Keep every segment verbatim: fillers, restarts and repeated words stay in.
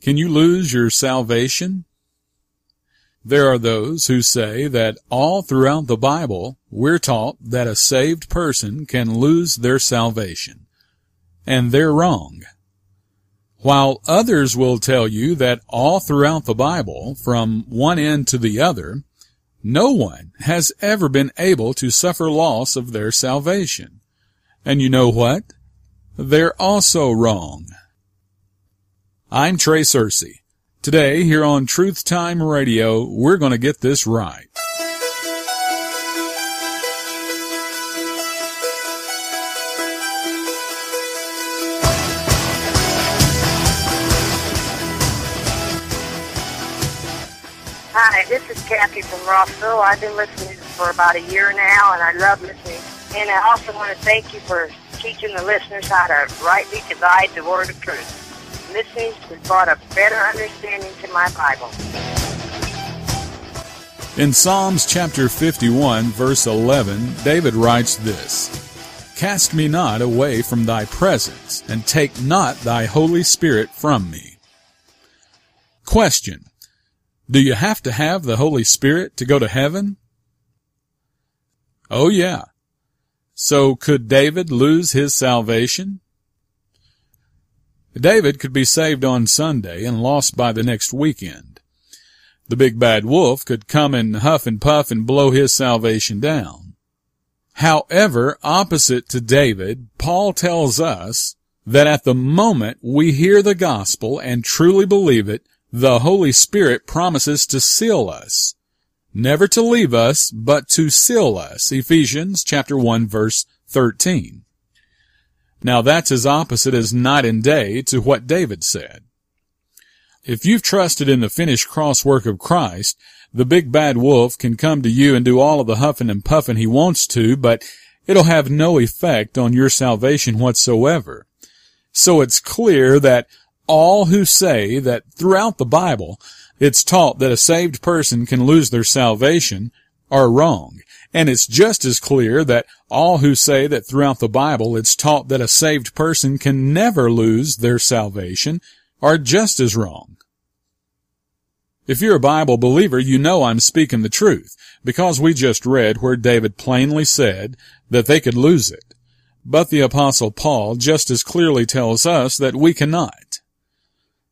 Can you lose your salvation? There are those who say that all throughout the Bible, we're taught that a saved person can lose their salvation, and they're wrong. While others will tell you that all throughout the Bible, from one end to the other, no one has ever been able to suffer loss of their salvation. And you know what? They're also wrong. I'm Trey Searcy. Today, here on Truth Time Radio, we're going to get this right. Hi, this is Kathy from Rossville. I've been listening for about a year now, and I love listening. And I also want to thank you for teaching the listeners how to rightly divide the word of truth. Listening has brought a better understanding to my Bible. In Psalms chapter fifty-one, verse eleven, David writes this, "Cast me not away from thy presence, and take not thy Holy Spirit from me." Question: do you have to have the Holy Spirit to go to heaven? Oh yeah. So could David lose his salvation? David could be saved on Sunday and lost by the next weekend. The big bad wolf could come and huff and puff and blow his salvation down. However, opposite to David, Paul tells us that at the moment we hear the gospel and truly believe it, the Holy Spirit promises to seal us, never to leave us, but to seal us. Ephesians chapter one, verse thirteen. Now that's as opposite as night and day to what David said. If you've trusted in the finished cross work of Christ, the big bad wolf can come to you and do all of the huffing and puffing he wants to, but it'll have no effect on your salvation whatsoever. So it's clear that all who say that throughout the Bible it's taught that a saved person can lose their salvation are wrong. And it's just as clear that all who say that throughout the Bible it's taught that a saved person can never lose their salvation are just as wrong. If you're a Bible believer, you know I'm speaking the truth, because we just read where David plainly said that they could lose it. But the Apostle Paul just as clearly tells us that we cannot.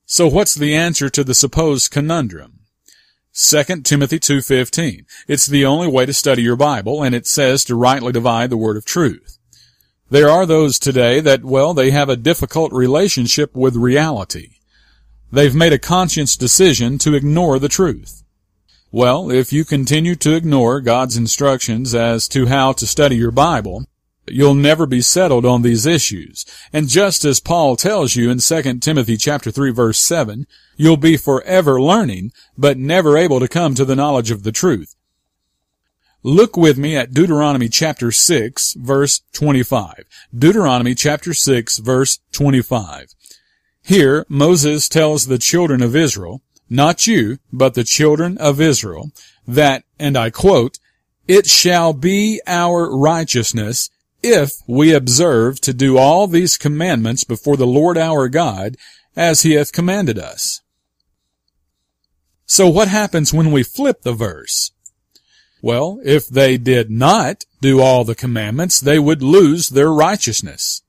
So what's the answer to the supposed conundrum? Second Timothy two fifteen. It's the only way to study your Bible, and it says to rightly divide the word of truth. There are those today that, well, they have a difficult relationship with reality. They've made a conscious decision to ignore the truth. Well, if you continue to ignore God's instructions as to how to study your Bible, you'll never be settled on these issues. And just as Paul tells you in Second Timothy chapter three verse seven, you'll be forever learning, but never able to come to the knowledge of the truth. Look with me at Deuteronomy chapter six, verse twenty-five. Deuteronomy chapter six, verse twenty-five. Here, Moses tells the children of Israel, not you, but the children of Israel, that, and I quote, "It shall be our righteousness if we observe to do all these commandments before the Lord our God, as he hath commanded us." So what happens when we flip the verse? Well, if they did not do all the commandments, they would lose their righteousness.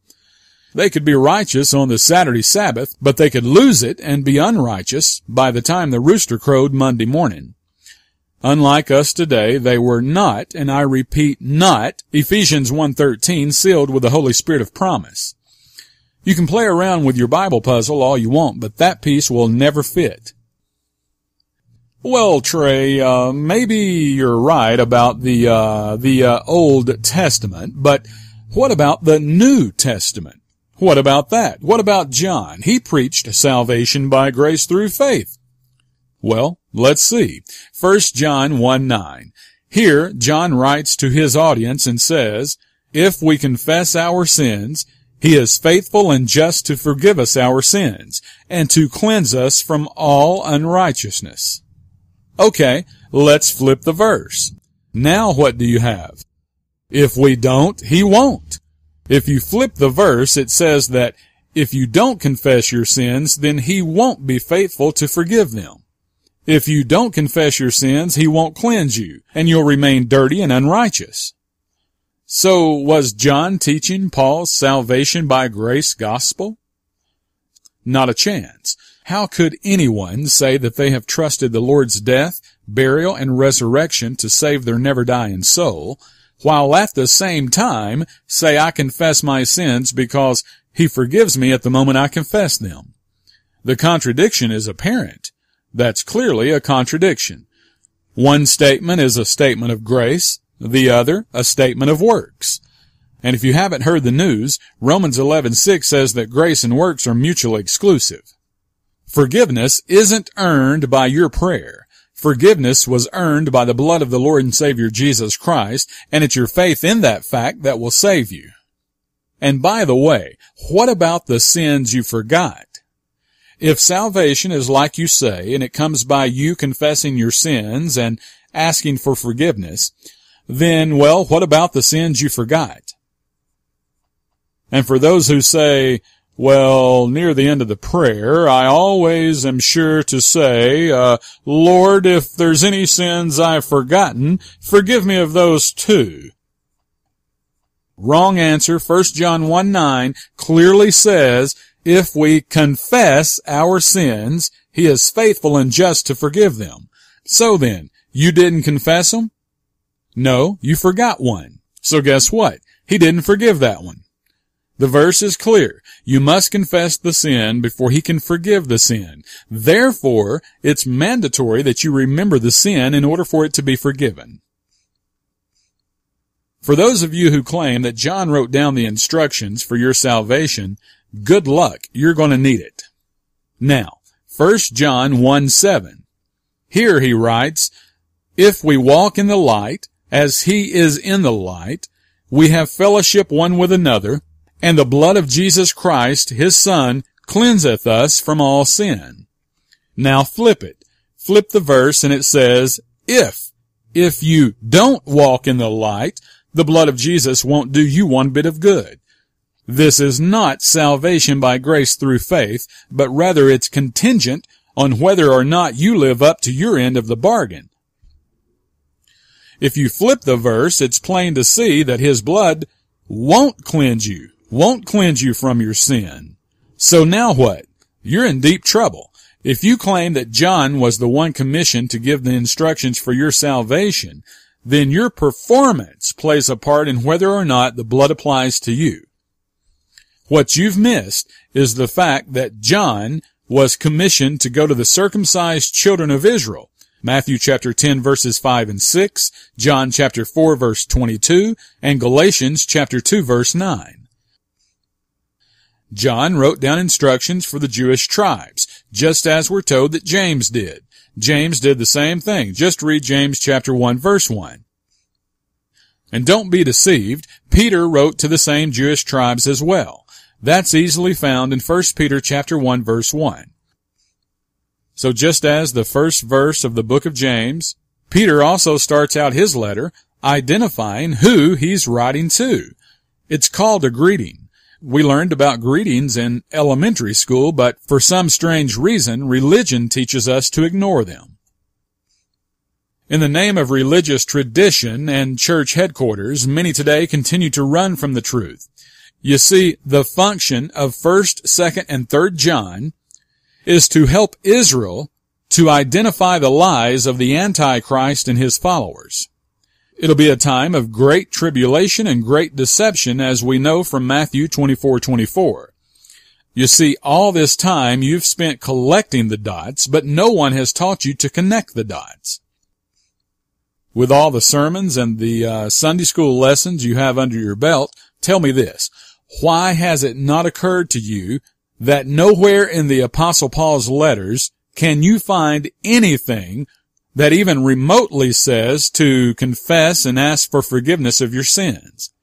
They could be righteous on the Saturday Sabbath, but they could lose it and be unrighteous by the time the rooster crowed Monday morning. Unlike us today, they were not, and I repeat, not, Ephesians one thirteen, sealed with the Holy Spirit of promise. You can play around with your Bible puzzle all you want, but that piece will never fit. Well, Trey, uh, maybe you're right about the, uh, the, uh, Old Testament, but what about the New Testament? What about that? What about John? He preached salvation by grace through faith. Well, let's see. First John one nine. Here, John writes to his audience and says, "If we confess our sins, he is faithful and just to forgive us our sins and to cleanse us from all unrighteousness." Okay, let's flip the verse. Now what do you have? If we don't, he won't. If you flip the verse, it says that If you don't confess your sins, then he won't be faithful to forgive them. If you don't confess your sins, he won't cleanse you, and you'll remain dirty and unrighteous. So was John teaching Paul's salvation by grace gospel? Not a chance. How could anyone say that they have trusted the Lord's death, burial, and resurrection to save their never-dying soul, while at the same time say, I confess my sins because he forgives me at the moment I confess them? The contradiction is apparent. That's clearly a contradiction. One statement is a statement of grace, the other a statement of works. And if you haven't heard the news, Romans eleven six says that grace and works are mutually exclusive. Forgiveness isn't earned by your prayer. Forgiveness was earned by the blood of the Lord and Savior Jesus Christ, and it's your faith in that fact that will save you. And by the way, what about the sins you forgot? If salvation is like you say, and it comes by you confessing your sins and asking for forgiveness, then, well, what about the sins you forgot? And for those who say, well, near the end of the prayer, I always am sure to say, uh, Lord, if there's any sins I've forgotten, forgive me of those too. Wrong answer. First John one nine clearly says, if we confess our sins, he is faithful and just to forgive them. So then, you didn't confess them? No, you forgot one. So guess what? He didn't forgive that one. The verse is clear. You must confess the sin before he can forgive the sin. Therefore, it's mandatory that you remember the sin in order for it to be forgiven. For those of you who claim that John wrote down the instructions for your salvation, good luck, you're going to need it. Now, First John one seven. Here he writes, if we walk in the light, as he is in the light, we have fellowship one with another, and the blood of Jesus Christ, his Son, cleanseth us from all sin. Now flip it. Flip the verse, and it says, if, if you don't walk in the light, the blood of Jesus won't do you one bit of good. This is not salvation by grace through faith, but rather it's contingent on whether or not you live up to your end of the bargain. If you flip the verse, it's plain to see that his blood won't cleanse you, won't cleanse you from your sin. So now what? You're in deep trouble. If you claim that John was the one commissioned to give the instructions for your salvation, then your performance plays a part in whether or not the blood applies to you. What you've missed is the fact that John was commissioned to go to the circumcised children of Israel. Matthew chapter ten verses five and six, John chapter four verse twenty-two, and Galatians chapter two verse nine. John wrote down instructions for the Jewish tribes, just as we're told that James did. James did the same thing. Just read James chapter one verse one. And don't be deceived, Peter wrote to the same Jewish tribes as well. That's easily found in First Peter chapter one, verse one. So just as the first verse of the book of James, Peter also starts out his letter identifying who he's writing to. It's called a greeting. We learned about greetings in elementary school, but for some strange reason, religion teaches us to ignore them. In the name of religious tradition and church headquarters, many today continue to run from the truth. You see, the function of First, Second, and Third John is to help Israel to identify the lies of the Antichrist and his followers. It'll be a time of great tribulation and great deception, as we know from Matthew twenty-four twenty-four. You see, all this time you've spent collecting the dots, but no one has taught you to connect the dots. With all the sermons and the uh, Sunday school lessons you have under your belt, tell me this. Why has it not occurred to you that nowhere in the Apostle Paul's letters can you find anything that even remotely says to confess and ask for forgiveness of your sins?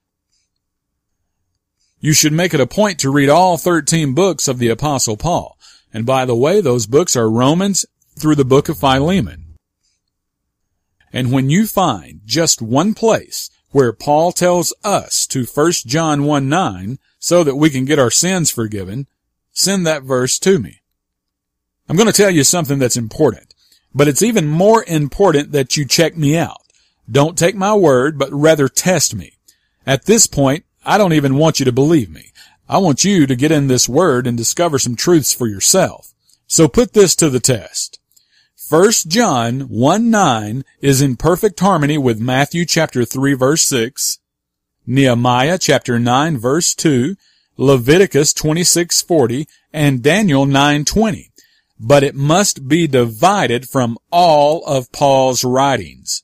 You should make it a point to read all thirteen books of the Apostle Paul. And by the way, those books are Romans through the book of Philemon. And when you find just one place where Paul tells us to First John one nine so that we can get our sins forgiven, send that verse to me. I'm going to tell you something that's important, but it's even more important that you check me out. Don't take my word, but rather test me. At this point, I don't even want you to believe me. I want you to get in this word and discover some truths for yourself. So put this to the test. First John one nine is in perfect harmony with Matthew chapter three verse six, Nehemiah chapter nine verse two, Leviticus twenty-six forty, and Daniel nine twenty. But it must be divided from all of Paul's writings.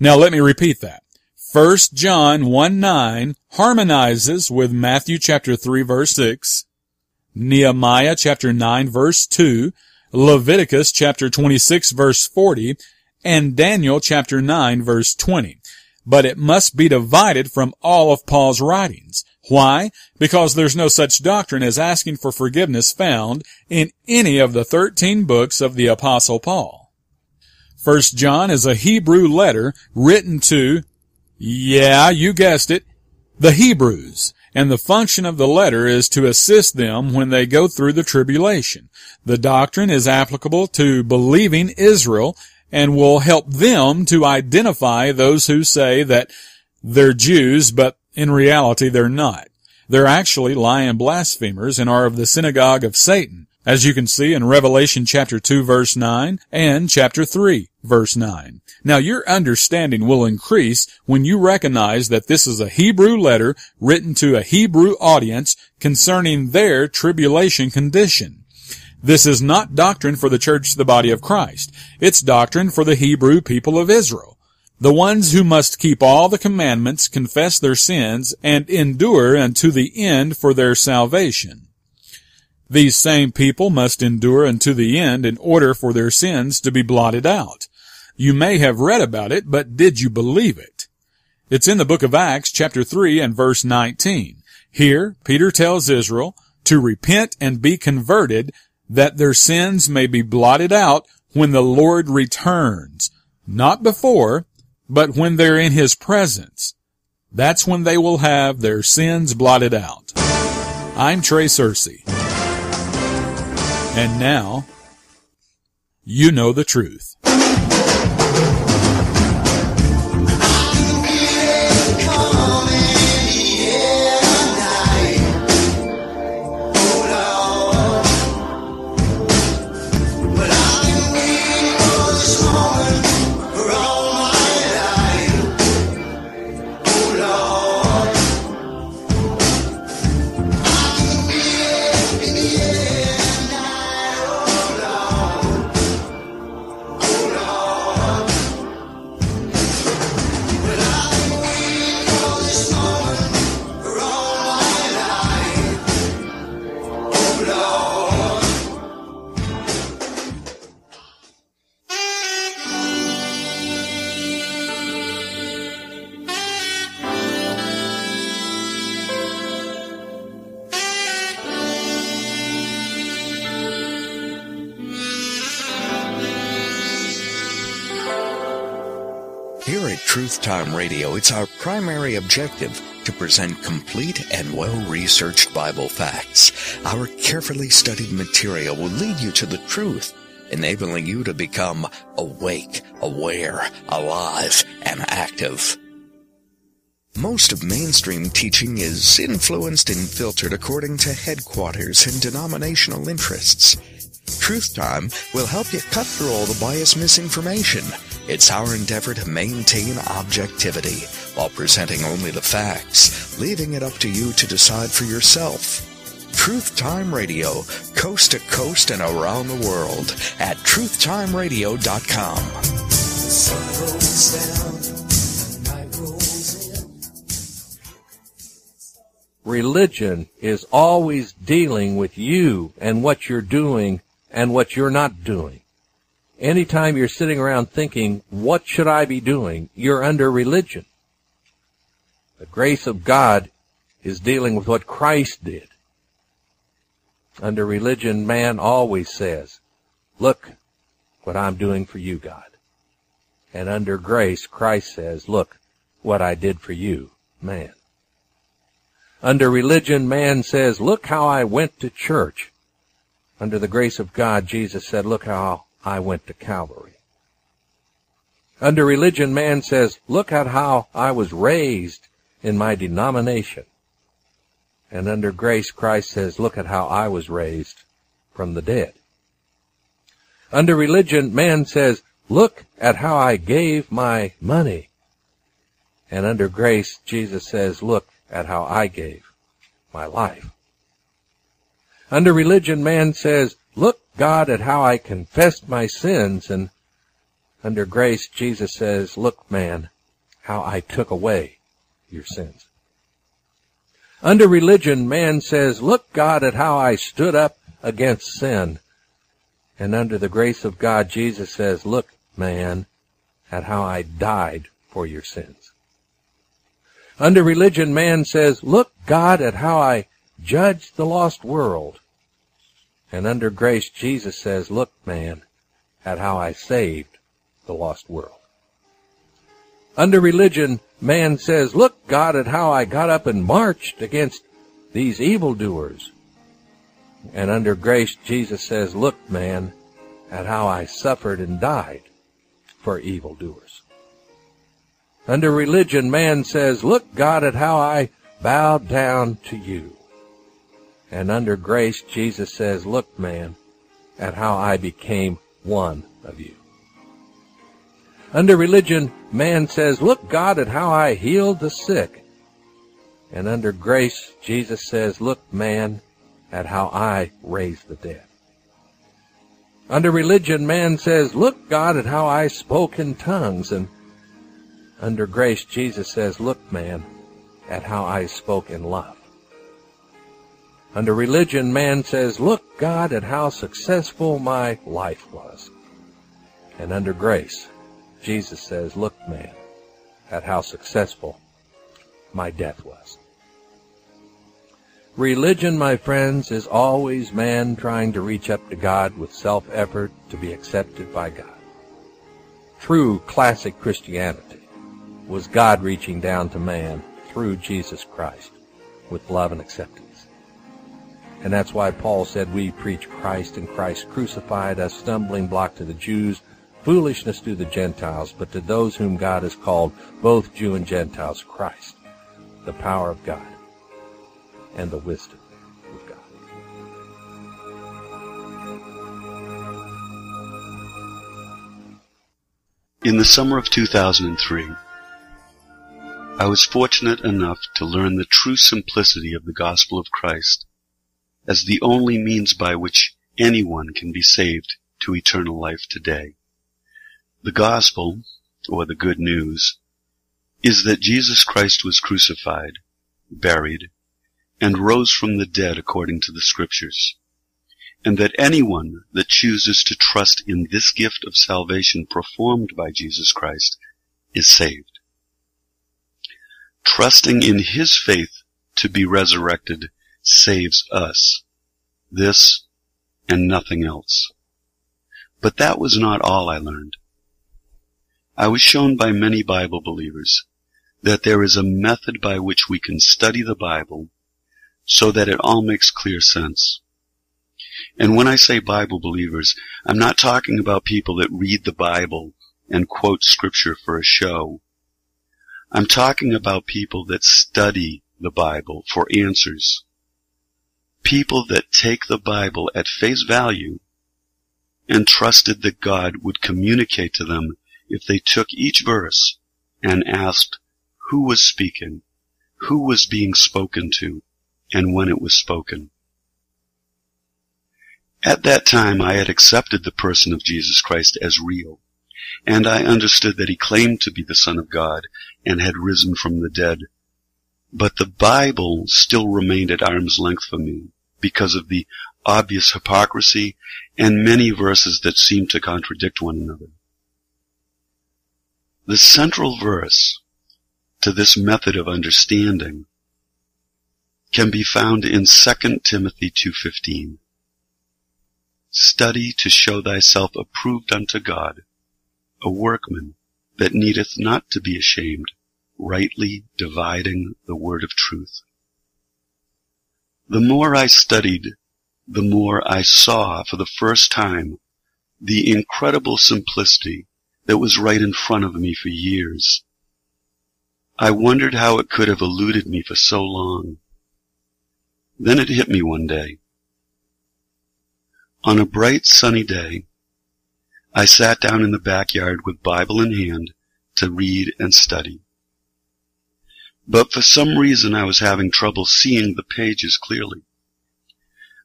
Now let me repeat that. First John one nine harmonizes with Matthew chapter three verse six, Nehemiah chapter nine verse two, Leviticus chapter twenty-six verse forty, and Daniel chapter nine verse twenty. But it must be divided from all of Paul's writings. Why? Because there's no such doctrine as asking for forgiveness found in any of the thirteen books of the Apostle Paul. First John is a Hebrew letter written to, yeah, you guessed it, the Hebrews. And the function of the letter is to assist them when they go through the tribulation. The doctrine is applicable to believing Israel and will help them to identify those who say that they're Jews, but in reality they're not. They're actually lying blasphemers and are of the synagogue of Satan, as you can see in Revelation chapter two verse nine and chapter three verse nine. Now your understanding will increase when you recognize that this is a Hebrew letter written to a Hebrew audience concerning their tribulation condition. This is not doctrine for the church, the body of Christ. It's doctrine for the Hebrew people of Israel, the ones who must keep all the commandments, confess their sins, and endure unto the end for their salvation. These same people must endure unto the end in order for their sins to be blotted out. You may have read about it, but did you believe it? It's in the book of Acts, chapter three and verse nineteen. Here, Peter tells Israel to repent and be converted, that their sins may be blotted out when the Lord returns. Not before, but when they're in his presence. That's when they will have their sins blotted out. I'm Trey Searcy. And now, you know the truth. Truth Time Radio, it's our primary objective to present complete and well-researched Bible facts. Our carefully studied material will lead you to the truth, enabling you to become awake, aware, alive, and active. Most of mainstream teaching is influenced and filtered according to headquarters and denominational interests. Truth Time will help you cut through all the biased misinformation. It's our endeavor to maintain objectivity while presenting only the facts, leaving it up to you to decide for yourself. Truth Time Radio, coast to coast and around the world at truth time radio dot com. Religion is always dealing with you and what you're doing and what you're not doing. Anytime you're sitting around thinking, what should I be doing? You're under religion. The grace of God is dealing with what Christ did. Under religion, man always says, look what I'm doing for you, God. And under grace, Christ says, look what I did for you, man. Under religion, man says, look how I went to church. Under the grace of God, Jesus said, look how I went to Calvary. Under religion, man says, look at how I was raised in my denomination. And under grace, Christ says, look at how I was raised from the dead. Under religion, man says, look at how I gave my money. And under grace, Jesus says, look at how I gave my life. Under religion, man says, look, God, at how I confessed my sins. And under grace, Jesus says, look, man, how I took away your sins. Under religion, man says, look, God, at how I stood up against sin. And under the grace of God, Jesus says, look, man, at how I died for your sins. Under religion, man says, look, God, at how I judged the lost world. And under grace, Jesus says, look, man, at how I saved the lost world. Under religion, man says, look, God, at how I got up and marched against these evildoers. And under grace, Jesus says, look, man, at how I suffered and died for evildoers. Under religion, man says, look, God, at how I bowed down to you. And under grace, Jesus says, look, man, at how I became one of you. Under religion, man says, look, God, at how I healed the sick. And under grace, Jesus says, look, man, at how I raised the dead. Under religion, man says, look, God, at how I spoke in tongues. And under grace, Jesus says, look, man, at how I spoke in love. Under religion, man says, look, God, at how successful my life was. And under grace, Jesus says, look, man, at how successful my death was. Religion, my friends, is always man trying to reach up to God with self-effort to be accepted by God. True classic Christianity was God reaching down to man through Jesus Christ with love and acceptance. And that's why Paul said, we preach Christ and Christ crucified, a stumbling block to the Jews, foolishness to the Gentiles, but to those whom God has called, both Jew and Gentiles, Christ, the power of God and the wisdom of God. In the summer of two thousand three, I was fortunate enough to learn the true simplicity of the gospel of Christ as the only means by which anyone can be saved to eternal life today. The gospel, or the good news, is that Jesus Christ was crucified, buried, and rose from the dead according to the Scriptures, and that anyone that chooses to trust in this gift of salvation performed by Jesus Christ is saved. Trusting in His faith to be resurrected saves us, this and nothing else. But that was not all I learned. I was shown by many Bible believers that there is a method by which we can study the Bible so that it all makes clear sense. And when I say Bible believers, I'm not talking about people that read the Bible and quote Scripture for a show. I'm talking about people that study the Bible for answers. People that take the Bible at face value and trusted that God would communicate to them if they took each verse and asked who was speaking, who was being spoken to, and when it was spoken. At that time I had accepted the person of Jesus Christ as real, and I understood that He claimed to be the Son of God and had risen from the dead. But the Bible still remained at arm's length for me because of the obvious hypocrisy and many verses that seemed to contradict one another. The central verse to this method of understanding can be found in Second Timothy two fifteen. Study to show thyself approved unto God, a workman that needeth not to be ashamed, rightly dividing the word of truth. The more I studied, the more I saw for the first time the incredible simplicity that was right in front of me for years. I wondered how it could have eluded me for so long. Then it hit me one day. On a bright sunny day, I sat down in the backyard with Bible in hand to read and study. But for some reason I was having trouble seeing the pages clearly.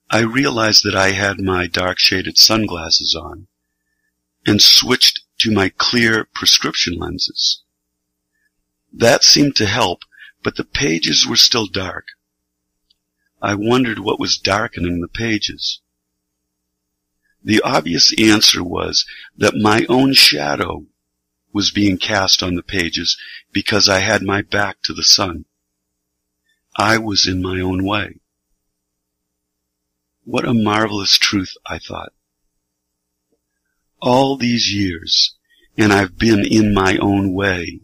I realized that I had my dark-shaded sunglasses on and switched to my clear prescription lenses. That seemed to help, but the pages were still dark. I wondered what was darkening the pages. The obvious answer was that my own shadow was being cast on the pages because I had my back to the sun. I was in my own way. What a marvelous truth, I thought. All these years, and I've been in my own way.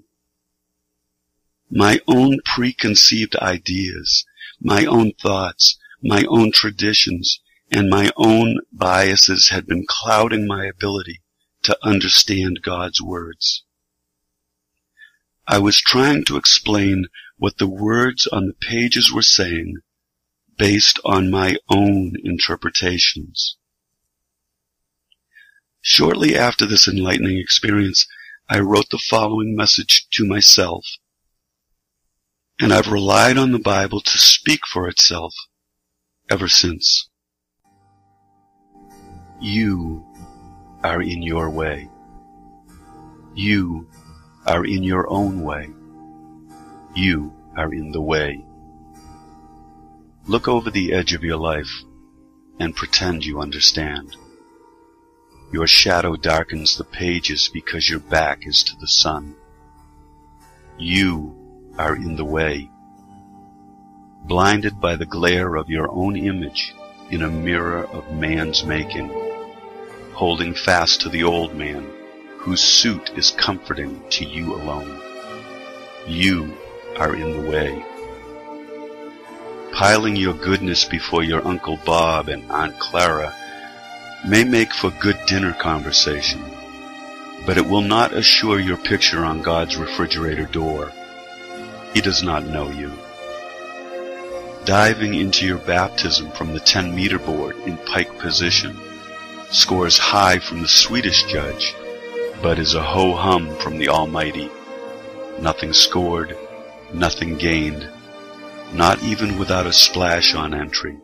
My own preconceived ideas, my own thoughts, my own traditions, and my own biases had been clouding my ability to understand God's words. I was trying to explain what the words on the pages were saying based on my own interpretations. Shortly after this enlightening experience, I wrote the following message to myself, and I've relied on the Bible to speak for itself ever since. You are in your way. You are in your own way. You are in the way. Look over the edge of your life and pretend you understand. Your shadow darkens the pages because your back is to the sun. You are in the way. Blinded by the glare of your own image in a mirror of man's making, holding fast to the old man whose suit is comforting to you alone. You are in the way. Piling your goodness before your Uncle Bob and Aunt Clara may make for good dinner conversation, but it will not assure your picture on God's refrigerator door. He does not know you. Diving into your baptism from the ten-meter board in pike position scores high from the Swedish judge, but is a ho-hum from the Almighty. Nothing scored, nothing gained, not even without a splash on entry.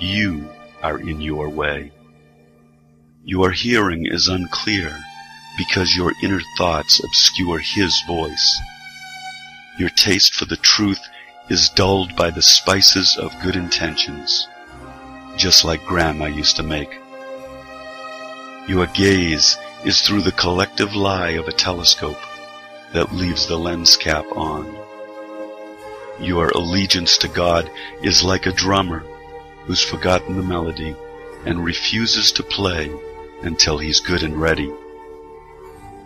You are in your way. Your hearing is unclear because your inner thoughts obscure His voice. Your taste for the truth is dulled by the spices of good intentions, just like Grandma used to make. Your gaze is through the collective lie of a telescope that leaves the lens cap on. Your allegiance to God is like a drummer who's forgotten the melody and refuses to play until he's good and ready.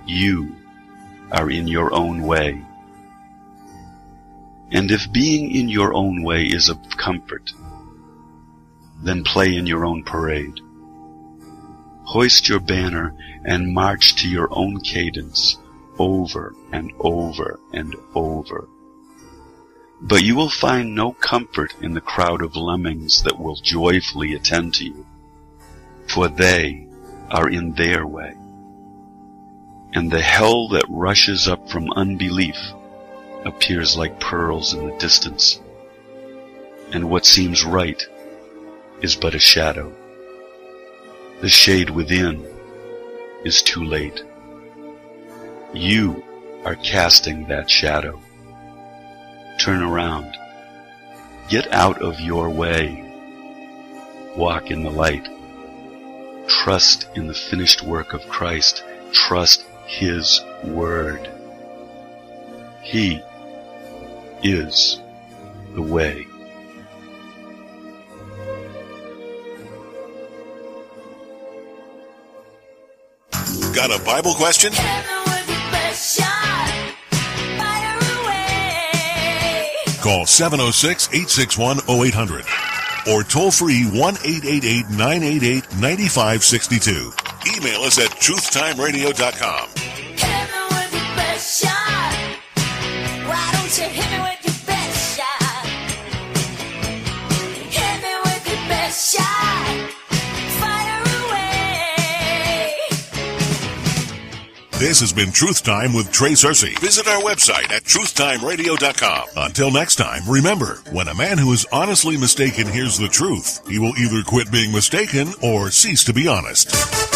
You are in your own way. And if being in your own way is of comfort, then play in your own parade. Hoist your banner and march to your own cadence over and over and over. But you will find no comfort in the crowd of lemmings that will joyfully attend to you, for they are in their way. And the hell that rushes up from unbelief appears like pearls in the distance, and what seems right is but a shadow. The shade within is too late. You are casting that shadow. Turn around. Get out of your way. Walk in the light. Trust in the finished work of Christ. Trust His word. He is the way. Got a Bible question? Fire away. Call seven oh six, eight six one, oh eight hundred or toll free one eight eight eight, nine eight eight, nine five six two. Email us at truth time radio dot com. Hit me with your best shot. Why don't you hit me with your best shot? Hit me with your best shot. This has been Truth Time with Trey Searcy. Visit our website at truth time radio dot com. Until next time, remember, when a man who is honestly mistaken hears the truth, he will either quit being mistaken or cease to be honest.